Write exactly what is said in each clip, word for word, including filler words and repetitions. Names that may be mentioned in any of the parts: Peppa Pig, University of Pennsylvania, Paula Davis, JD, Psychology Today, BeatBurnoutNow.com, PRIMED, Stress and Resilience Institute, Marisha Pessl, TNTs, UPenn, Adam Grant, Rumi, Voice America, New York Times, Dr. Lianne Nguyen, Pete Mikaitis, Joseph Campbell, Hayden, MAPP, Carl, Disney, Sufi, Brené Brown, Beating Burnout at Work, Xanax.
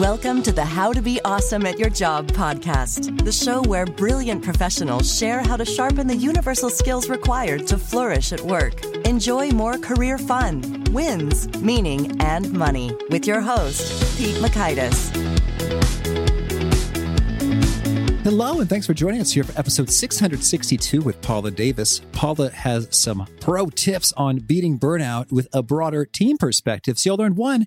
Welcome to the How to Be Awesome at Your Job podcast, the show where brilliant professionals share how to sharpen the universal skills required to flourish at work. Enjoy more career fun, wins, meaning, and money with your host, Pete Mikaitis. Hello, and thanks for joining us here for episode six hundred sixty-two with Paula Davis. Paula has some pro tips on beating burnout with a broader team perspective. So you'll learn one,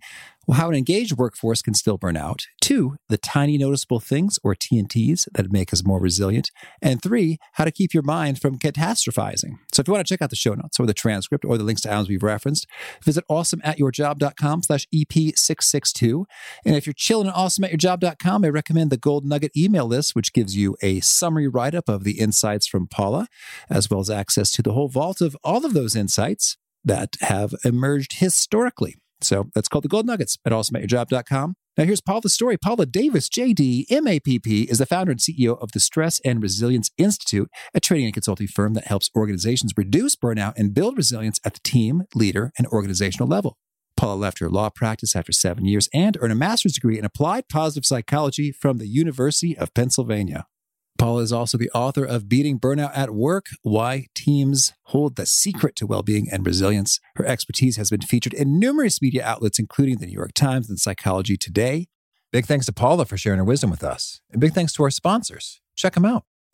how an engaged workforce can still burn out. Two, the tiny noticeable things, or T N Ts, that make us more resilient. And three, how to keep your mind from catastrophizing. So if you want to check out the show notes or the transcript or the links to items we've referenced, visit awesomeatyourjob.com slash EP662. And if you're chilling at awesome at your job dot com, I recommend the Gold Nugget email list, which gives you a summary write-up of the insights from Paula, as well as access to the whole vault of all of those insights that have emerged historically. So that's called the Gold Nuggets at awesome at your job dot com. Now here's Paula's story. Paula Davis, J D, M A P P, is the founder and C E O of the Stress and Resilience Institute, a training and consulting firm that helps organizations reduce burnout and build resilience at the team, leader, and organizational level. Paula left her law practice after seven years and earned a master's degree in applied positive psychology from the University of Pennsylvania. Paula is also the author of Beating Burnout at Work, Why Teams Hold the Secret to Well-Being and Resilience. Her expertise has been featured in numerous media outlets, including the New York Times and Psychology Today. Big thanks to Paula for sharing her wisdom with us. And big thanks to our sponsors. Check them out.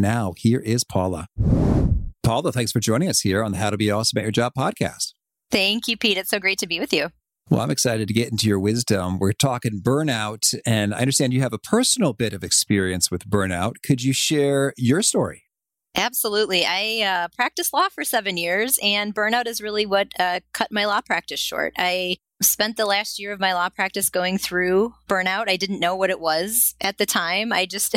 Now, here is Paula. Paula, thanks for joining us here on the How to Be Awesome at Your Job podcast. Thank you, Pete. It's so great to be with you. Well, I'm excited to get into your wisdom. We're talking burnout, and I understand you have a personal bit of experience with burnout. Could you share your story? Absolutely. I uh, practiced law for seven years, and burnout is really what uh, cut my law practice short. I spent the last year of my law practice going through burnout. I didn't know what it was at the time. I just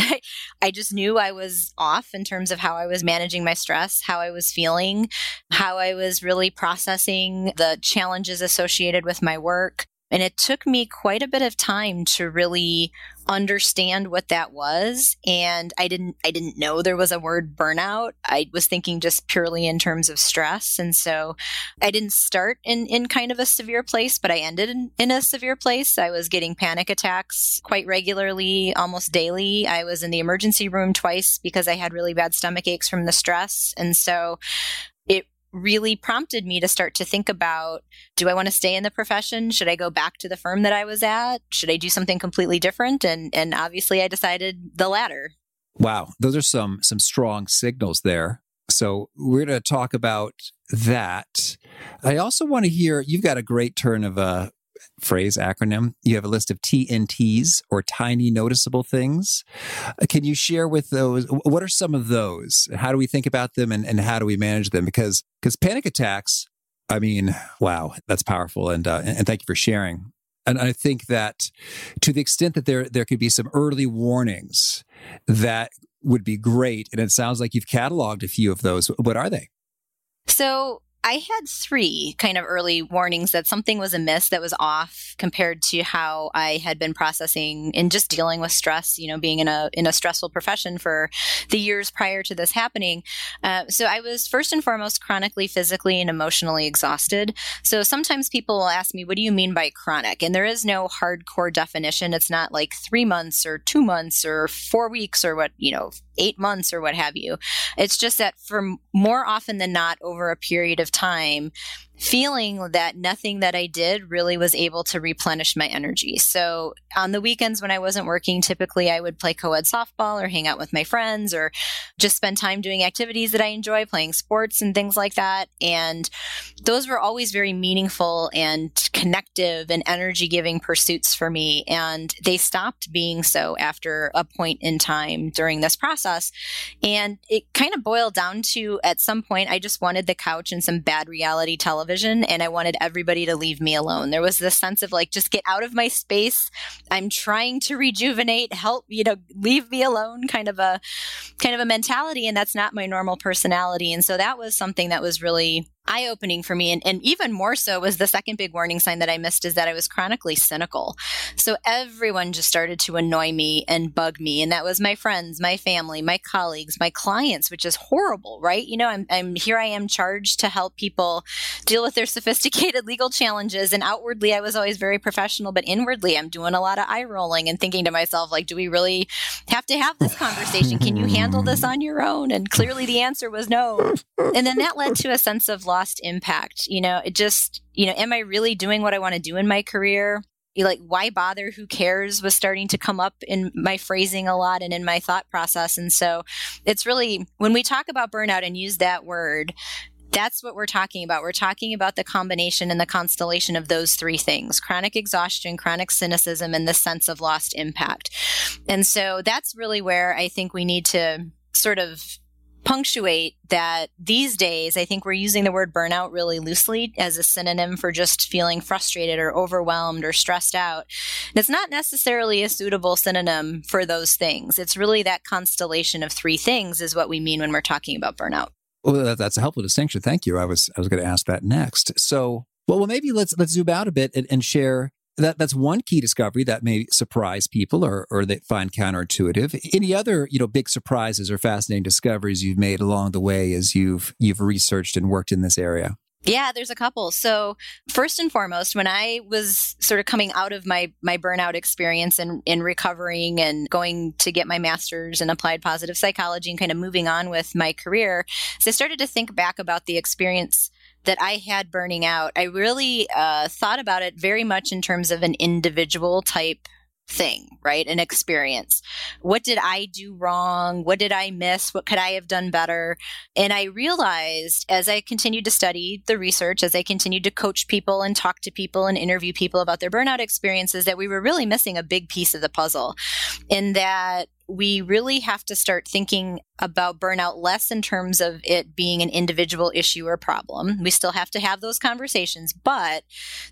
I just knew I was off in terms of how I was managing my stress, how I was feeling, how I was really processing the challenges associated with my work. And it took me quite a bit of time to really understand what that was. And I didn't I didn't know there was a word burnout. I was thinking just purely in terms of stress. And so I didn't start in, in kind of a severe place, but I ended in, in a severe place. I was getting panic attacks quite regularly, almost daily. I was in the emergency room twice because I had really bad stomach aches from the stress. And so it really prompted me to start to think about, do I want to stay in the profession? Should I go back to the firm that I was at? Should I do something completely different? And and obviously I decided the latter. Wow. Those are some some strong signals there. So we're going to talk about that. I also want to hear, you've got a great turn of a phrase, acronym. You have a list of T N Ts, or tiny noticeable things. Can you share with those? What are some of those? How do we think about them, and, and how do we manage them? Because because panic attacks, I mean, wow, that's powerful. And uh, and thank you for sharing. And I think that to the extent that there there could be some early warnings, that would be great. And it sounds like you've cataloged a few of those. What are they? So I had three kind of early warnings that something was amiss, that was off compared to how I had been processing and just dealing with stress, you know, being in a in a stressful profession for the years prior to this happening. Uh, so I was first and foremost chronically, physically, and emotionally exhausted. So sometimes people will ask me, what do you mean by chronic? And there is no hardcore definition. It's not like three months or two months or four weeks or what, you know, eight months or what have you. It's just that for more often than not, over a period of time, feeling that nothing that I did really was able to replenish my energy. So on the weekends when I wasn't working, typically I would play co-ed softball or hang out with my friends or just spend time doing activities that I enjoy, playing sports and things like that. And those were always very meaningful and connective and energy-giving pursuits for me. And they stopped being so after a point in time during this process. And it kind of boiled down to, at some point, I just wanted the couch and some bad reality television. And I wanted everybody to leave me alone. There was this sense of like, just get out of my space. I'm trying to rejuvenate, help, you know, leave me alone kind of a kind of a mentality. And that's not my normal personality. And so that was something that was really eye-opening for me. And, and even more so was the second big warning sign that I missed is that I was chronically cynical. So everyone just started to annoy me and bug me. And that was my friends, my family, my colleagues, my clients, which is horrible, right? You know, I'm, I'm here I am charged to help people deal with their sophisticated legal challenges. And outwardly, I was always very professional, but inwardly, I'm doing a lot of eye rolling and thinking to myself, like, do we really have to have this conversation? Can you handle this on your own? And clearly the answer was no. And then that led to a sense of lost impact. You know, it just, you know, am I really doing what I want to do in my career? Like, why bother? Who cares? Was starting to come up in my phrasing a lot and in my thought process. And so it's really, when we talk about burnout and use that word, that's what we're talking about. We're talking about the combination and the constellation of those three things: chronic exhaustion, chronic cynicism, and the sense of lost impact. And so that's really where I think we need to sort of punctuate that these days, I think we're using the word burnout really loosely as a synonym for just feeling frustrated or overwhelmed or stressed out. And it's not necessarily a suitable synonym for those things. It's really that constellation of three things is what we mean when we're talking about burnout. Well, that's a helpful distinction. Thank you. I was I was going to ask that next. So, well, well maybe let's let's zoom out a bit and, and share that. That's one key discovery that may surprise people or or they find counterintuitive. Any other, you know, big surprises or fascinating discoveries you've made along the way as you've you've researched and worked in this area? Yeah, there's a couple. So first and foremost, when I was sort of coming out of my my burnout experience and in recovering and going to get my master's in applied positive psychology and kind of moving on with my career, so I started to think back about the experience that I had burning out. I really uh, thought about it very much in terms of an individual type thing, right? An experience. What did I do wrong? What did I miss? What could I have done better? And I realized as I continued to study the research, as I continued to coach people and talk to people and interview people about their burnout experiences, that we were really missing a big piece of the puzzle, in that we really have to start thinking about burnout less in terms of it being an individual issue or problem. We still have to have those conversations, but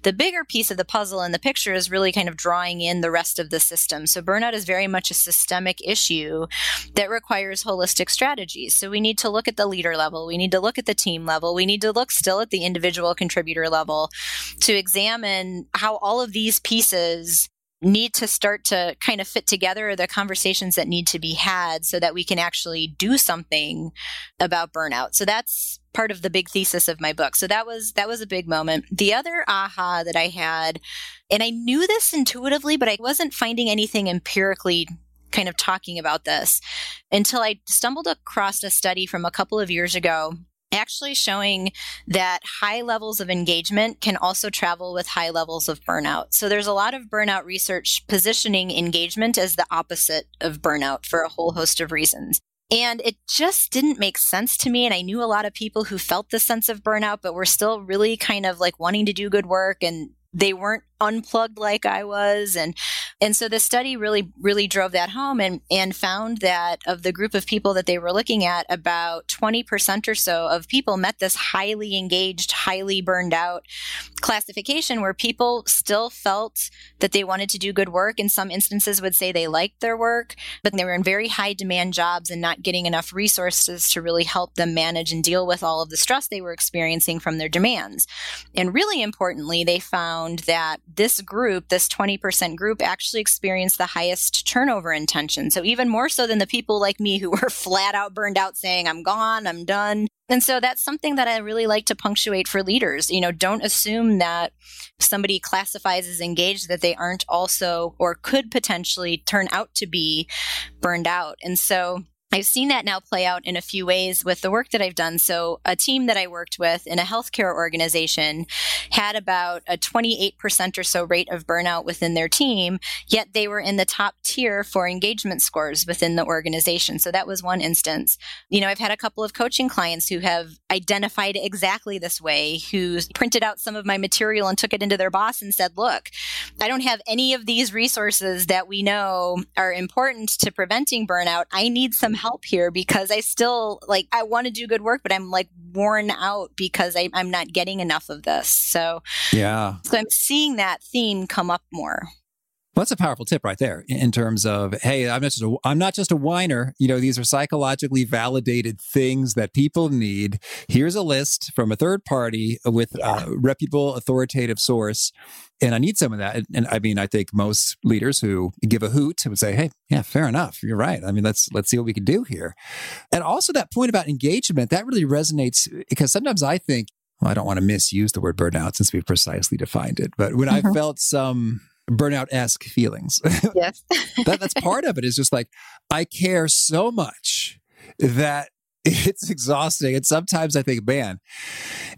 the bigger piece of the puzzle in the picture is really kind of drawing in the rest of the system. So burnout is very much a systemic issue that requires holistic strategies. So we need to look at the leader level. We need to look at the team level. We need to look still at the individual contributor level to examine how all of these pieces need to start to kind of fit together, the conversations that need to be had so that we can actually do something about burnout. So that's part of the big thesis of my book. So that was that was a big moment. The other aha that I had, and I knew this intuitively, but I wasn't finding anything empirically kind of talking about this until I stumbled across a study from a couple of years ago actually showing that high levels of engagement can also travel with high levels of burnout. So there's a lot of burnout research positioning engagement as the opposite of burnout for a whole host of reasons. And it just didn't make sense to me. And I knew a lot of people who felt the sense of burnout, but were still really kind of like wanting to do good work, and they weren't unplugged like I was. And and so the study really, really drove that home and, and found that of the group of people that they were looking at, about twenty percent or so of people met this highly engaged, highly burned out classification, where people still felt that they wanted to do good work. In some instances would say they liked their work, but they were in very high demand jobs and not getting enough resources to really help them manage and deal with all of the stress they were experiencing from their demands. And really importantly, they found that this group, this twenty percent group, actually experienced the highest turnover in tension. So even more so than the people like me who were flat out burned out saying, I'm gone, I'm done. And so that's something that I really like to punctuate for leaders. You know, don't assume that somebody classifies as engaged that they aren't also or could potentially turn out to be burned out. And so I've seen that now play out in a few ways with the work that I've done. So a team that I worked with in a healthcare organization had about a twenty-eight percent or so rate of burnout within their team, yet they were in the top tier for engagement scores within the organization. So that was one instance. You know, I've had a couple of coaching clients who have identified exactly this way, who printed out some of my material and took it into their boss and said, look, I don't have any of these resources that we know are important to preventing burnout. I need some help here because I still like, I want to do good work, but I'm like worn out because I, I'm not getting enough of this. So, yeah. So I'm seeing that theme come up more. Well, that's a powerful tip right there in terms of, hey, I'm not just a, I'm not just a whiner. You know, these are psychologically validated things that people need. Here's a list from a third party with yeah. a reputable, authoritative source. And I need some of that. And, and I mean, I think most leaders who give a hoot would say, hey, yeah, fair enough. You're right. I mean, let's let's see what we can do here. And also that point about engagement, that really resonates because sometimes I think, well, I don't want to misuse the word burnout since we've precisely defined it. But when mm-hmm. I felt some burnout-esque feelings. Yes. that, that's part of it is just like, I care so much that it's exhausting. And sometimes I think, man,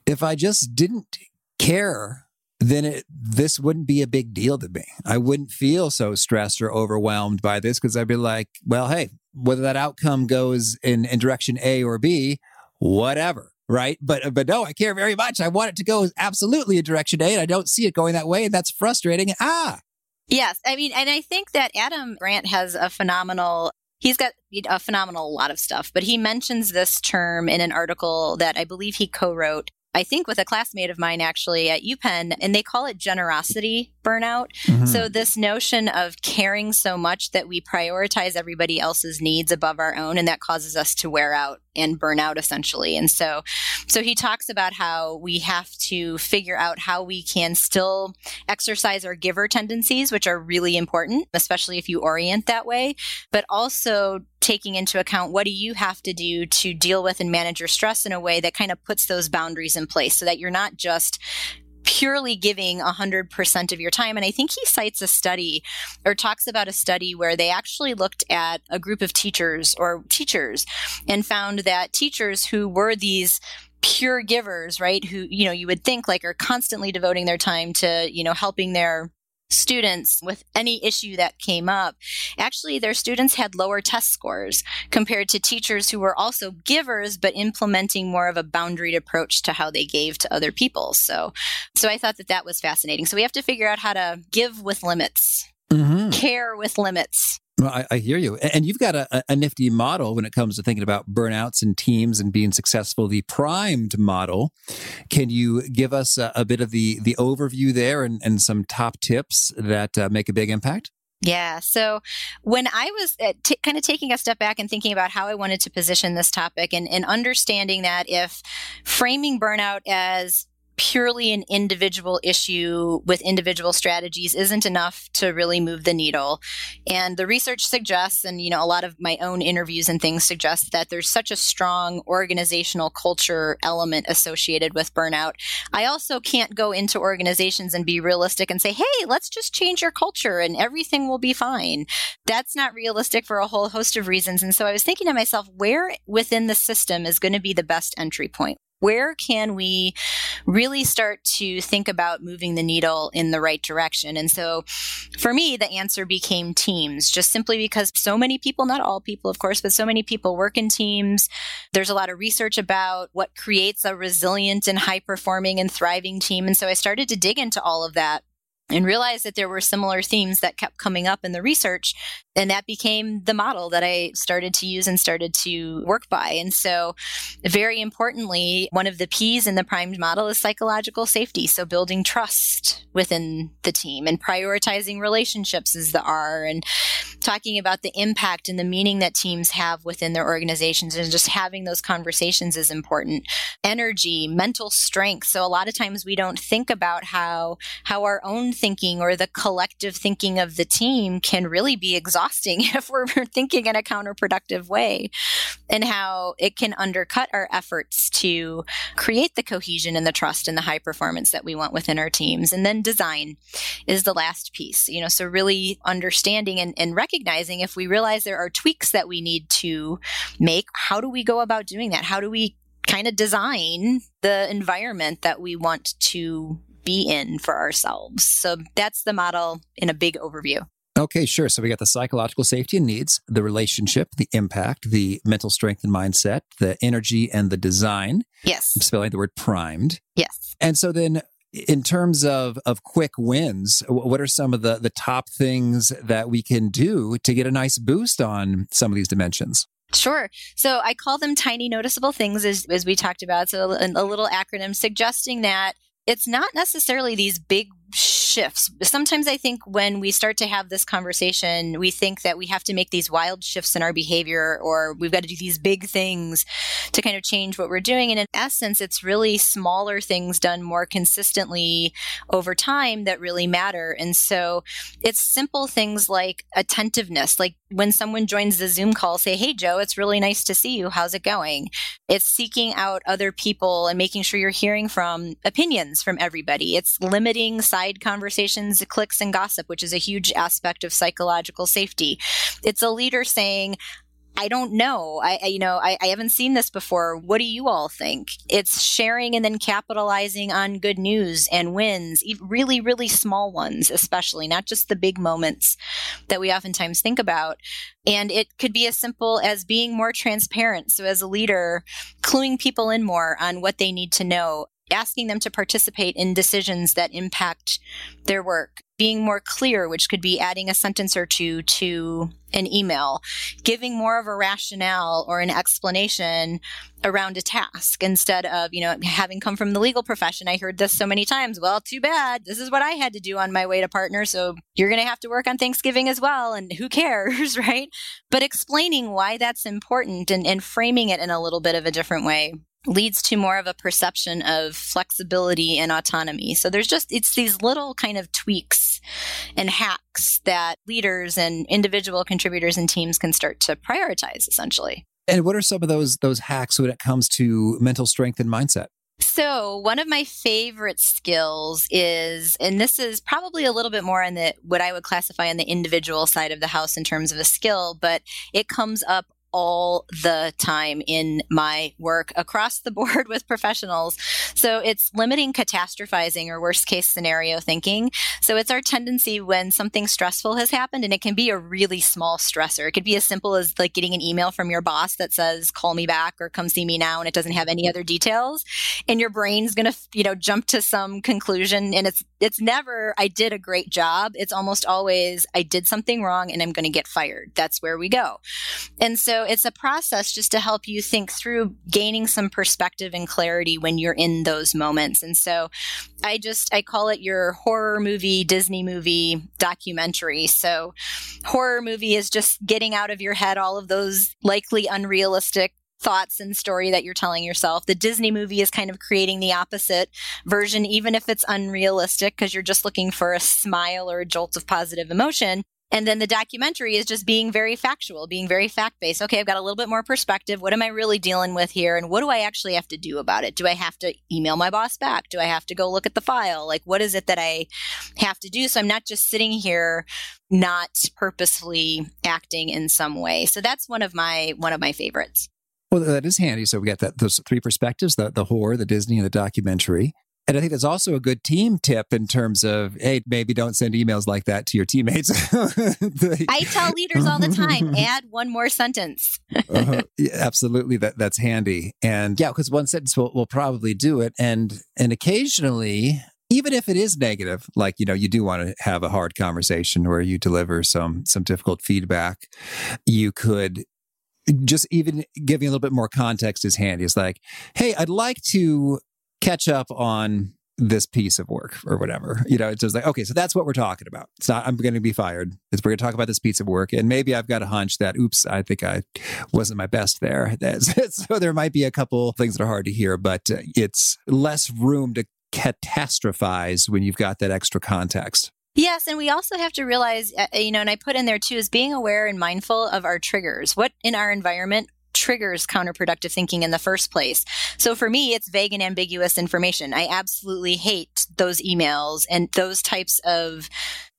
if I just didn't care, then it, this wouldn't be a big deal to me. I wouldn't feel so stressed or overwhelmed by this because I'd be like, well, hey, whether that outcome goes in, in direction A or B, whatever. Right. But but no, I care very much. I want it to go absolutely in direction A, and I don't see it going that way. And that's frustrating. Ah. Yes. I mean, and I think that Adam Grant has a phenomenal, he's got a phenomenal lot of stuff, but he mentions this term in an article that I believe he co-wrote, I think with a classmate of mine actually at UPenn, and they call it generosity burnout. Mm-hmm. So this notion of caring so much that we prioritize everybody else's needs above our own, and that causes us to wear out and burn out essentially. And so, so he talks about how we have to figure out how we can still exercise our giver tendencies, which are really important, especially if you orient that way, but also taking into account what do you have to do to deal with and manage your stress in a way that kind of puts those boundaries in place so that you're not just purely giving one hundred percent of your time. And I think he cites a study or talks about a study where they actually looked at a group of teachers or teachers and found that teachers who were these pure givers, right, who, you know, you would think like are constantly devoting their time to, you know, helping their students with any issue that came up, actually their students had lower test scores compared to teachers who were also givers, but implementing more of a boundaried approach to how they gave to other people. So, so I thought that that was fascinating. So we have to figure out how to give with limits, mm-hmm. care with limits. Well, I, I hear you. And you've got a, a nifty model when it comes to thinking about burnouts and teams and being successful, the primed model. Can you give us a, a bit of the the overview there and, and some top tips that uh, make a big impact? Yeah. So when I was t- kind of taking a step back and thinking about how I wanted to position this topic and, and understanding that if framing burnout as purely an individual issue with individual strategies isn't enough to really move the needle. And the research suggests, and you know, a lot of my own interviews and things suggest that there's such a strong organizational culture element associated with burnout. I also can't go into organizations and be realistic and say, hey, let's just change your culture and everything will be fine. That's not realistic for a whole host of reasons. And so I was thinking to myself, where within the system is going to be the best entry point? Where can we really start to think about moving the needle in the right direction? And so for me, the answer became teams, just simply because so many people, not all people, of course, but so many people work in teams. There's a lot of research about what creates a resilient and high-performing and thriving team. And so I started to dig into all of that and realized that there were similar themes that kept coming up in the research. And that became the model that I started to use and started to work by. And so very importantly, one of the P's in the primed model is psychological safety. So building trust within the team and prioritizing relationships is the R, and talking about the impact and the meaning that teams have within their organizations and just having those conversations is important. Energy, mental strength. So a lot of times we don't think about how, how our own thinking or the collective thinking of the team can really be exhausting if we're thinking in a counterproductive way, and how it can undercut our efforts to create the cohesion and the trust and the high performance that we want within our teams. And then design is the last piece, you know, so really understanding and, and recognizing if we realize there are tweaks that we need to make, how do we go about doing that? How do we kind of design the environment that we want to be in for ourselves? So that's the model in a big overview. Okay, sure. So we got the psychological safety and needs, the relationship, the impact, the mental strength and mindset, the energy and the design. Yes. I'm spelling the word primed. Yes. And so then in terms of, of quick wins, what are some of the, the top things that we can do to get a nice boost on some of these dimensions? Sure. So I call them tiny noticeable things, as, as we talked about. So a, a little acronym suggesting that it's not necessarily these big shifts. Sometimes I think when we start to have this conversation, we think that we have to make these wild shifts in our behavior, or we've got to do these big things to kind of change what we're doing. And in essence, it's really smaller things done more consistently over time that really matter. And so it's simple things like attentiveness, like when someone joins the Zoom call, say, "Hey, Joe, it's really nice to see you. How's it going?" It's seeking out other people and making sure you're hearing from opinions from everybody. It's limiting side conversations, clicks, and gossip, which is a huge aspect of psychological safety. It's a leader saying, I don't know. I, I you know, I, I haven't seen this before. What do you all think? It's sharing and then capitalizing on good news and wins, really, really small ones, especially, not just the big moments that we oftentimes think about. And it could be as simple as being more transparent. So as a leader, cluing people in more on what they need to know, asking them to participate in decisions that impact their work, being more clear, which could be adding a sentence or two to an email, giving more of a rationale or an explanation around a task instead of, you know, having come from the legal profession, I heard this so many times, well, too bad, this is what I had to do on my way to partner, so you're going to have to work on Thanksgiving as well, and who cares, right? But explaining why that's important and, and framing it in a little bit of a different way leads to more of a perception of flexibility and autonomy. So there's just, it's these little kind of tweaks and hacks that leaders and individual contributors and teams can start to prioritize, essentially. And what are some of those those hacks when it comes to mental strength and mindset? So one of my favorite skills is, and this is probably a little bit more on the what I would classify on the individual side of the house in terms of a skill, but it comes up all the time in my work across the board with professionals. So it's limiting catastrophizing or worst case scenario thinking. So it's our tendency when something stressful has happened, and it can be a really small stressor. It could be as simple as like getting an email from your boss that says, call me back or come see me now, and it doesn't have any other details. And your brain's going to, you know, jump to some conclusion. And it's, it's never, I did a great job. It's almost always, I did something wrong and I'm going to get fired. That's where we go. And so it's a process just to help you think through gaining some perspective and clarity when you're in those moments. And so I just, I call it your horror movie, Disney movie documentary. So horror movie is just getting out of your head all of those likely unrealistic thoughts and story that you're telling yourself. The Disney movie is kind of creating the opposite version, even if it's unrealistic, because you're just looking for a smile or a jolt of positive emotion. And then the documentary is just being very factual, being very fact-based. Okay, I've got a little bit more perspective. What am I really dealing with here? And what do I actually have to do about it? Do I have to email my boss back? Do I have to go look at the file? Like, what is it that I have to do? So I'm not just sitting here not purposefully acting in some way. So that's one of my one of my favorites. Well, that is handy. So we got that those three perspectives, the, the horror, the Disney, and the documentary. And I think that's also a good team tip in terms of, hey, maybe don't send emails like that to your teammates. They... I tell leaders all the time, add one more sentence. uh, yeah, absolutely. That, that's handy. And yeah, because one sentence will, will probably do it. And and occasionally, even if it is negative, like, you know, you do want to have a hard conversation where you deliver some some difficult feedback, you could... just even giving a little bit more context is handy. It's like, hey, I'd like to catch up on this piece of work or whatever. You know, it's just like, okay, so that's what we're talking about. It's not, I'm going to be fired. It's, we're going to talk about this piece of work. And maybe I've got a hunch that, oops, I think I wasn't my best there. That's, so there might be a couple things that are hard to hear, but it's less room to catastrophize when you've got that extra context. Yes. And we also have to realize, you know, and I put in there too, is being aware and mindful of our triggers. What in our environment triggers counterproductive thinking in the first place? So for me, it's vague and ambiguous information. I absolutely hate those emails and those types of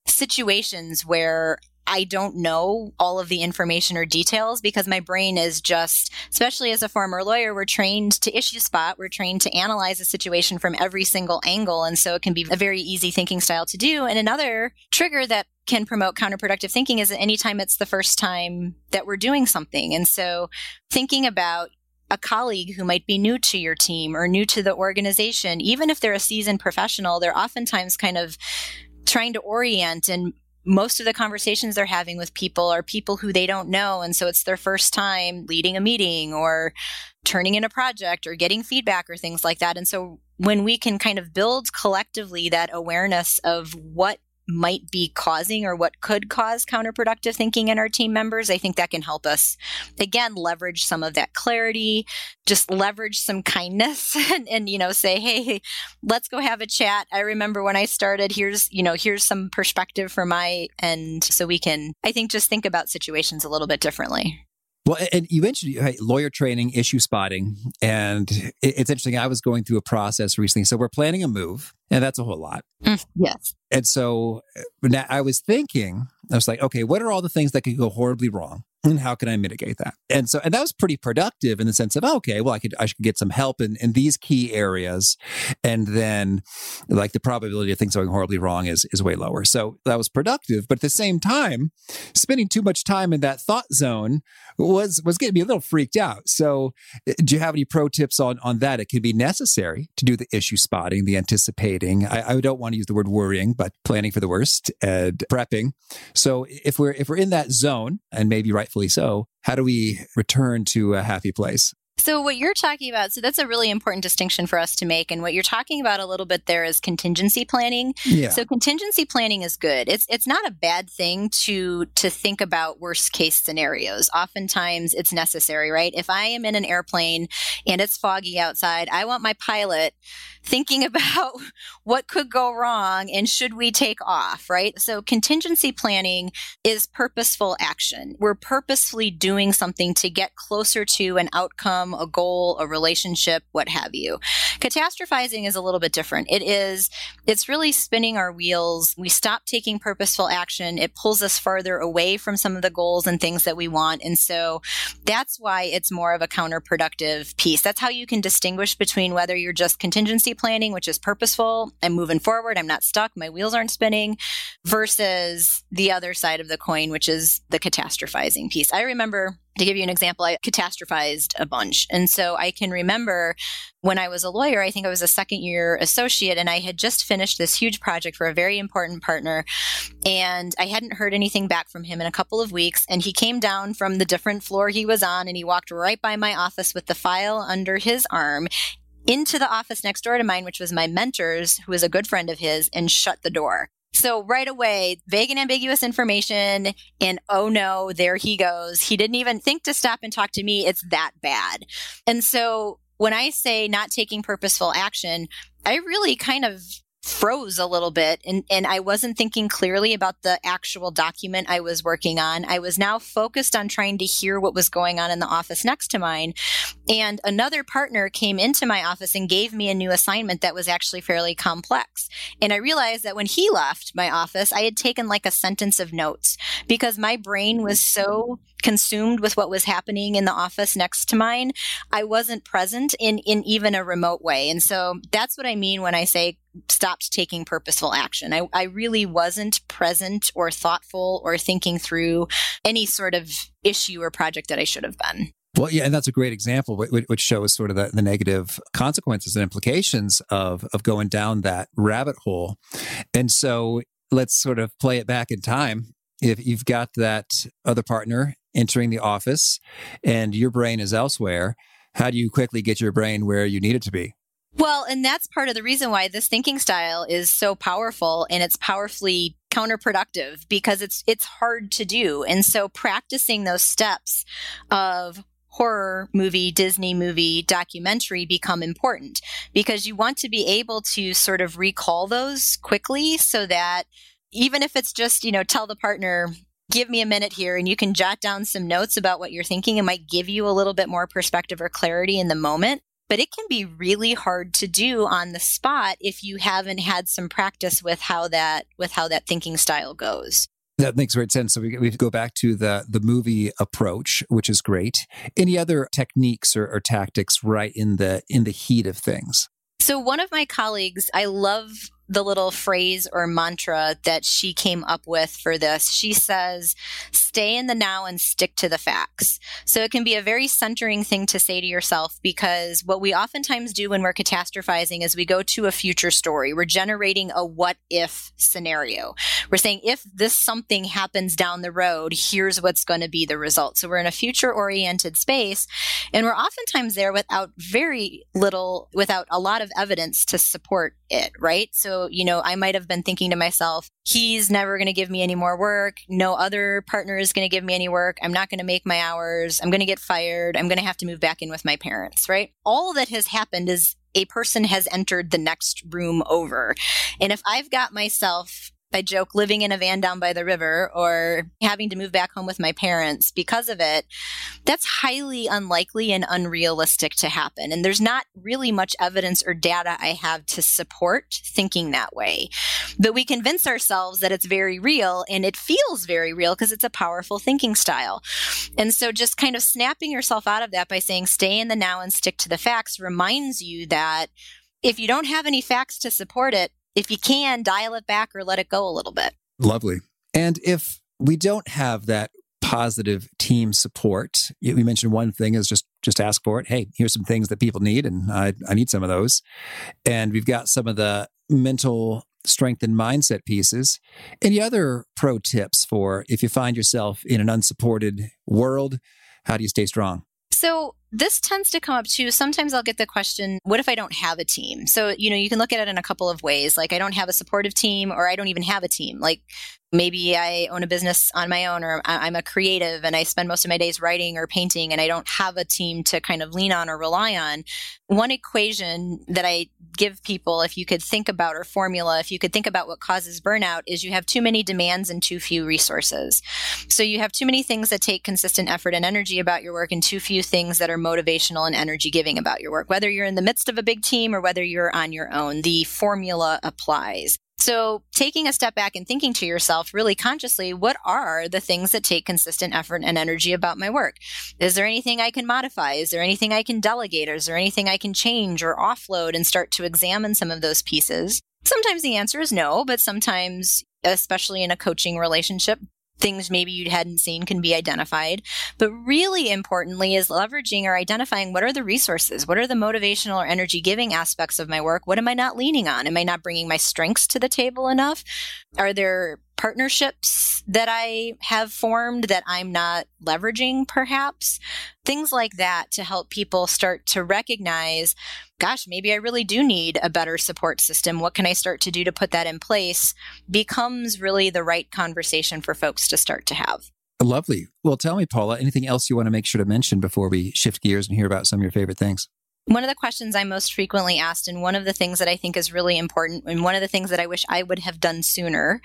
situations where I don't know all of the information or details, because my brain is just, especially as a former lawyer, we're trained to issue spot. We're trained to analyze a situation from every single angle. And so it can be a very easy thinking style to do. And another trigger that can promote counterproductive thinking is anytime it's the first time that we're doing something. And so thinking about a colleague who might be new to your team or new to the organization, even if they're a seasoned professional, they're oftentimes kind of trying to orient, and most of the conversations they're having with people are people who they don't know. And so it's their first time leading a meeting or turning in a project or getting feedback or things like that. And so when we can kind of build collectively that awareness of what might be causing or what could cause counterproductive thinking in our team members, I think that can help us, again, leverage some of that clarity, just leverage some kindness and, and, you know, say, hey, let's go have a chat. I remember when I started, here's, you know, here's some perspective from my end. So we can, I think, just think about situations a little bit differently. Well, and you mentioned hey, lawyer training, issue spotting, and it's interesting. I was going through a process recently. So we're planning a move, and that's a whole lot. Mm, yes. And so now I was thinking, I was like, okay, what are all the things that could go horribly wrong, and how can I mitigate that? And so, and that was pretty productive in the sense of, okay, well, I could, I should get some help in, in these key areas. And then like the probability of things going horribly wrong is, is way lower. So that was productive. But at the same time, spending too much time in that thought zone was, was getting me a little freaked out. So do you have any pro tips on, on that? It could be necessary to do the issue spotting, the anticipating. I, I don't want to use the word worrying, but planning for the worst and prepping. So if we're, if we're in that zone, and maybe right so, how do we return to a happy place? So what you're talking about, so that's a really important distinction for us to make. And what you're talking about a little bit there is contingency planning. Yeah. So contingency planning is good. It's it's not a bad thing to to think about worst case scenarios. Oftentimes it's necessary, right? If I am in an airplane and it's foggy outside, I want my pilot thinking about what could go wrong and should we take off, right? So contingency planning is purposeful action. We're purposefully doing something to get closer to an outcome, a goal, a relationship, what have you. Catastrophizing is a little bit different. It is, it's really spinning our wheels. We stop taking purposeful action. It pulls us farther away from some of the goals and things that we want. And so that's why it's more of a counterproductive piece. That's how you can distinguish between whether you're just contingency planning, which is purposeful, I'm moving forward, I'm not stuck, my wheels aren't spinning, versus the other side of the coin, which is the catastrophizing piece. I remember, to give you an example, I catastrophized a bunch. And so I can remember when I was a lawyer, I think I was a second year associate, and I had just finished this huge project for a very important partner. And I hadn't heard anything back from him in a couple of weeks. And he came down from the different floor he was on, and he walked right by my office with the file under his arm into the office next door to mine, which was my mentor's, who was a good friend of his, and shut the door. So right away, vague and ambiguous information, and oh no, there he goes. He didn't even think to stop and talk to me. It's that bad. And so when I say not taking purposeful action, I really kind of froze a little bit, and, and I wasn't thinking clearly about the actual document I was working on. I was now focused on trying to hear what was going on in the office next to mine. And another partner came into my office and gave me a new assignment that was actually fairly complex. And I realized that when he left my office, I had taken like a sentence of notes, because my brain was so consumed with what was happening in the office next to mine, I wasn't present in, in even a remote way. And so that's what I mean when I say stopped taking purposeful action. I, I really wasn't present or thoughtful or thinking through any sort of issue or project that I should have been. Well, yeah, and that's a great example, which shows sort of the, the negative consequences and implications of, of going down that rabbit hole. And so let's sort of play it back in time. If you've got that other partner entering the office and your brain is elsewhere, how do you quickly get your brain where you need it to be? Well, and that's part of the reason why this thinking style is so powerful, and it's powerfully counterproductive because it's it's hard to do. And so practicing those steps of horror movie, Disney movie, documentary become important, because you want to be able to sort of recall those quickly so that even if it's just, you know, tell the partner, give me a minute here and you can jot down some notes about what you're thinking. It might give you a little bit more perspective or clarity in the moment, but it can be really hard to do on the spot if you haven't had some practice with how that, with how that thinking style goes. That makes great sense. So we, we go back to the, the movie approach, which is great. Any other techniques or, or tactics right in the in the heat of things? So one of my colleagues, I love the little phrase or mantra that she came up with for this. She says, stay in the now and stick to the facts. So it can be a very centering thing to say to yourself, because what we oftentimes do when we're catastrophizing is we go to a future story. We're generating a what if scenario. We're saying, if this something happens down the road, here's what's going to be the result. So we're in a future oriented space, and we're oftentimes there without very little, without a lot of evidence to support it, right? So, you know, I might have been thinking to myself, he's never going to give me any more work. No other partner is going to give me any work. I'm not going to make my hours. I'm going to get fired. I'm going to have to move back in with my parents, right? All that has happened is a person has entered the next room over. And if I've got myself, I joke, living in a van down by the river or having to move back home with my parents because of it, that's highly unlikely and unrealistic to happen. And there's not really much evidence or data I have to support thinking that way. But we convince ourselves that it's very real, and it feels very real because it's a powerful thinking style. And so just kind of snapping yourself out of that by saying, stay in the now and stick to the facts, reminds you that if you don't have any facts to support it, if you can, dial it back or let it go a little bit. Lovely. And if we don't have that positive team support, we mentioned one thing is just just ask for it. Hey, here's some things that people need, and I, I need some of those. And we've got some of the mental strength and mindset pieces. Any other pro tips for if you find yourself in an unsupported world, how do you stay strong? So this tends to come up too. Sometimes I'll get the question, what if I don't have a team? So, you know, you can look at it in a couple of ways. Like, I don't have a supportive team, or I don't even have a team. Like, maybe I own a business on my own, or I'm a creative and I spend most of my days writing or painting, and I don't have a team to kind of lean on or rely on. One equation that I give people, if you could think about, or formula, if you could think about what causes burnout, is you have too many demands and too few resources. So you have too many things that take consistent effort and energy about your work, and too few things that are motivational and energy giving about your work, whether you're in the midst of a big team or whether you're on your own. The formula applies. So taking a step back and thinking to yourself really consciously, what are the things that take consistent effort and energy about my work? Is there anything I can modify? Is there anything I can delegate? Is there anything I can change or offload, and start to examine some of those pieces? Sometimes the answer is no, but sometimes, especially in a coaching relationship, things maybe you hadn't seen can be identified. But really importantly is leveraging or identifying, what are the resources? What are the motivational or energy giving aspects of my work? What am I not leaning on? Am I not bringing my strengths to the table enough? Are there partnerships that I have formed that I'm not leveraging, perhaps? Things like that to help people start to recognize, gosh, maybe I really do need a better support system. What can I start to do to put that in place? Becomes really the right conversation for folks to start to have. Lovely. Well, tell me, Paula, anything else you want to make sure to mention before we shift gears and hear about some of your favorite things? One of the questions I'm most frequently asked, and one of the things that I think is really important, and one of the things that I wish I would have done sooner,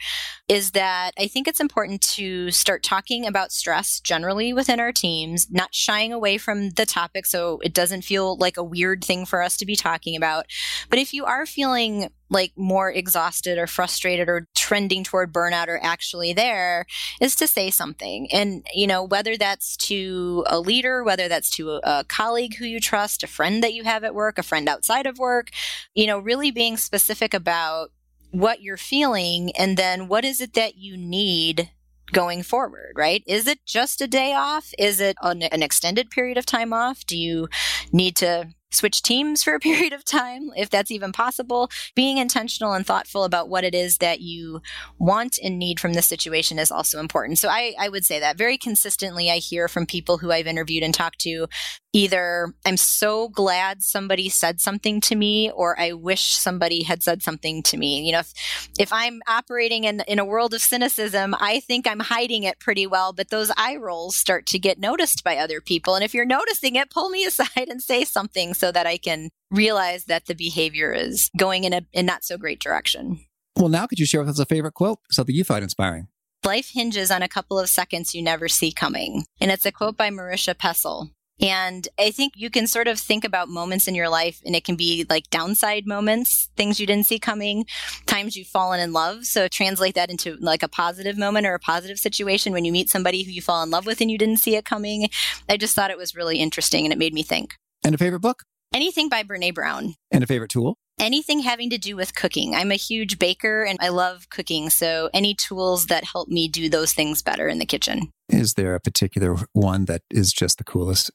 is that I think it's important to start talking about stress generally within our teams, not shying away from the topic so it doesn't feel like a weird thing for us to be talking about. But if you are feeling like more exhausted or frustrated or trending toward burnout or actually there, is to say something. And, you know, whether that's to a leader, whether that's to a, a colleague who you trust, a friend that you have at work, a friend outside of work, you know, really being specific about what you're feeling, and then what is it that you need going forward, right? Is it just a day off? Is it an, an extended period of time off? Do you need to switch teams for a period of time, if that's even possible. Being intentional and thoughtful about what it is that you want and need from this situation is also important. So I, I would say that very consistently I hear from people who I've interviewed and talked to, either I'm so glad somebody said something to me, or I wish somebody had said something to me. You know, if, if I'm operating in, in a world of cynicism, I think I'm hiding it pretty well, but those eye rolls start to get noticed by other people. And if you're noticing it, pull me aside and say something so that I can realize that the behavior is going in a in not so great direction. Well, now could you share with us a favorite quote, something you find inspiring? Life hinges on a couple of seconds you never see coming. And it's a quote by Marisha Pessl. And I think you can sort of think about moments in your life, and it can be like downside moments, things you didn't see coming, times you've fallen in love. So translate that into like a positive moment or a positive situation when you meet somebody who you fall in love with and you didn't see it coming. I just thought it was really interesting and it made me think. And a favorite book? Anything by Brené Brown. And a favorite tool? Anything having to do with cooking. I'm a huge baker and I love cooking. So any tools that help me do those things better in the kitchen. Is there a particular one that is just the coolest?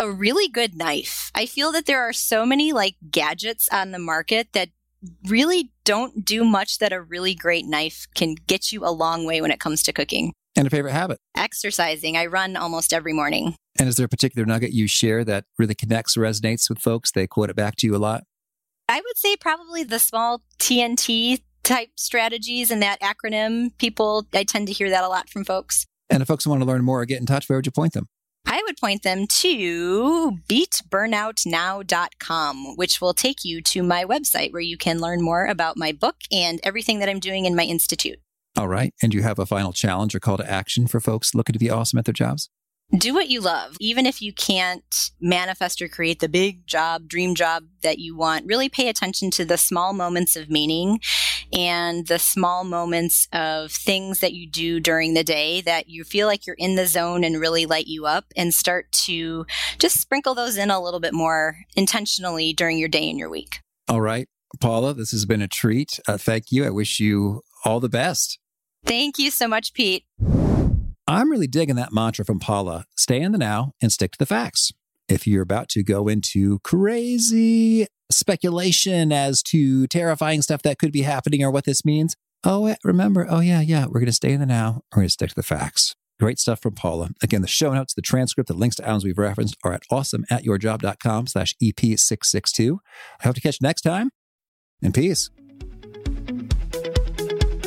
A really good knife. I feel that there are so many like gadgets on the market that really don't do much that a really great knife can get you a long way when it comes to cooking. And a favorite habit? Exercising. I run almost every morning. And is there a particular nugget you share that really connects, resonates with folks? They quote it back to you a lot? I would say probably the small T N T type strategies and that acronym. People, I tend to hear that a lot from folks. And if folks want to learn more or get in touch, where would you point them? I would point them to beat burnout now dot com, which will take you to my website where you can learn more about my book and everything that I'm doing in my institute. All right. And do you have a final challenge or call to action for folks looking to be awesome at their jobs? Do what you love. Even if you can't manifest or create the big job, dream job that you want, really pay attention to the small moments of meaning and the small moments of things that you do during the day that you feel like you're in the zone and really light you up, and start to just sprinkle those in a little bit more intentionally during your day and your week. All right, Paula, this has been a treat. Uh, thank you. I wish you all the best. Thank you so much, Pete. I'm really digging that mantra from Paula, stay in the now and stick to the facts. If you're about to go into crazy speculation as to terrifying stuff that could be happening or what this means, oh, remember, oh yeah, yeah, we're going to stay in the now. We're going to stick to the facts. Great stuff from Paula. Again, the show notes, the transcript, the links to items we've referenced are at awesome at your job dot com slash E P six six two. I hope to catch you next time, and peace.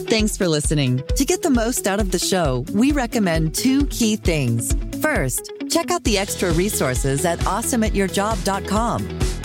Thanks for listening. To get the most out of the show, we recommend two key things. First, check out the extra resources at awesome at your job dot com.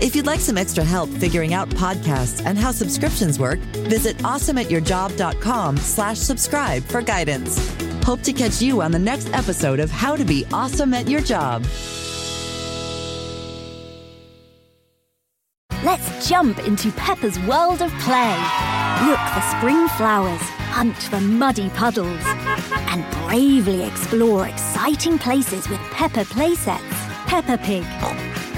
If you'd like some extra help figuring out podcasts and how subscriptions work, visit awesome at your job dot com slash subscribe for guidance. Hope to catch you on the next episode of How to Be Awesome at Your Job. Let's jump into Peppa's world of play. Look for spring flowers, hunt for muddy puddles, and bravely explore exciting places with Peppa playsets. Peppa Pig,